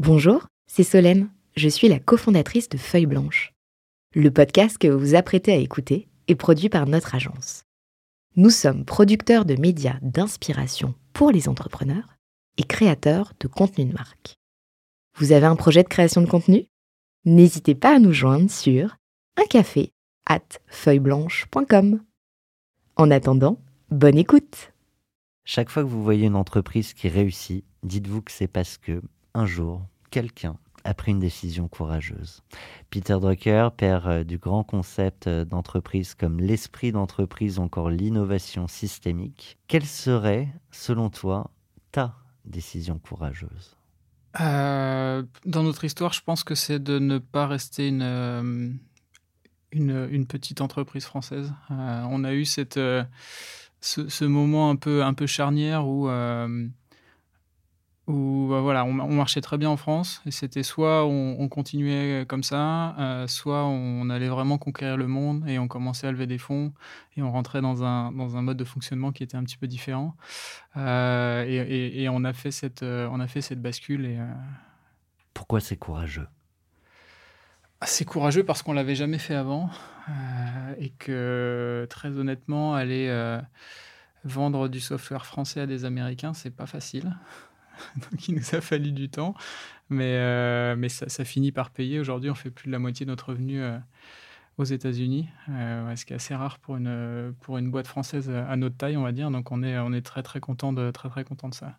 Bonjour, c'est Solène, je suis la cofondatrice de Feuille Blanche. Le podcast que vous vous apprêtez à écouter est produit par notre agence. Nous sommes producteurs de médias d'inspiration pour les entrepreneurs et créateurs de contenu de marque. Vous avez un projet de création de contenu ? N'hésitez pas à nous joindre sur uncafé@feuilleblanche.com. En attendant, bonne écoute ! Chaque fois que vous voyez une entreprise qui réussit, dites-vous que c'est parce que, un jour, quelqu'un a pris une décision courageuse. Peter Drucker, père du grand concept d'entreprise comme l'esprit d'entreprise, encore l'innovation systémique. Quelle serait, selon toi, ta décision courageuse ? Dans notre histoire, je pense que c'est de ne pas rester une petite entreprise française. On a eu ce moment un peu charnière où on marchait très bien en France et c'était soit on continuait comme ça, soit on allait vraiment conquérir le monde et on commençait à lever des fonds et on rentrait dans un mode de fonctionnement qui était un petit peu différent et on a fait cette bascule. Pourquoi c'est courageux ? C'est courageux parce qu'on l'avait jamais fait avant et que très honnêtement aller vendre du software français à des Américains, c'est pas facile. Donc il nous a fallu du temps, mais ça finit par payer. Aujourd'hui, on fait plus de la moitié de notre revenu aux États-Unis, ce qui est assez rare pour une boîte française à notre taille, on va dire. Donc on est très très content de ça.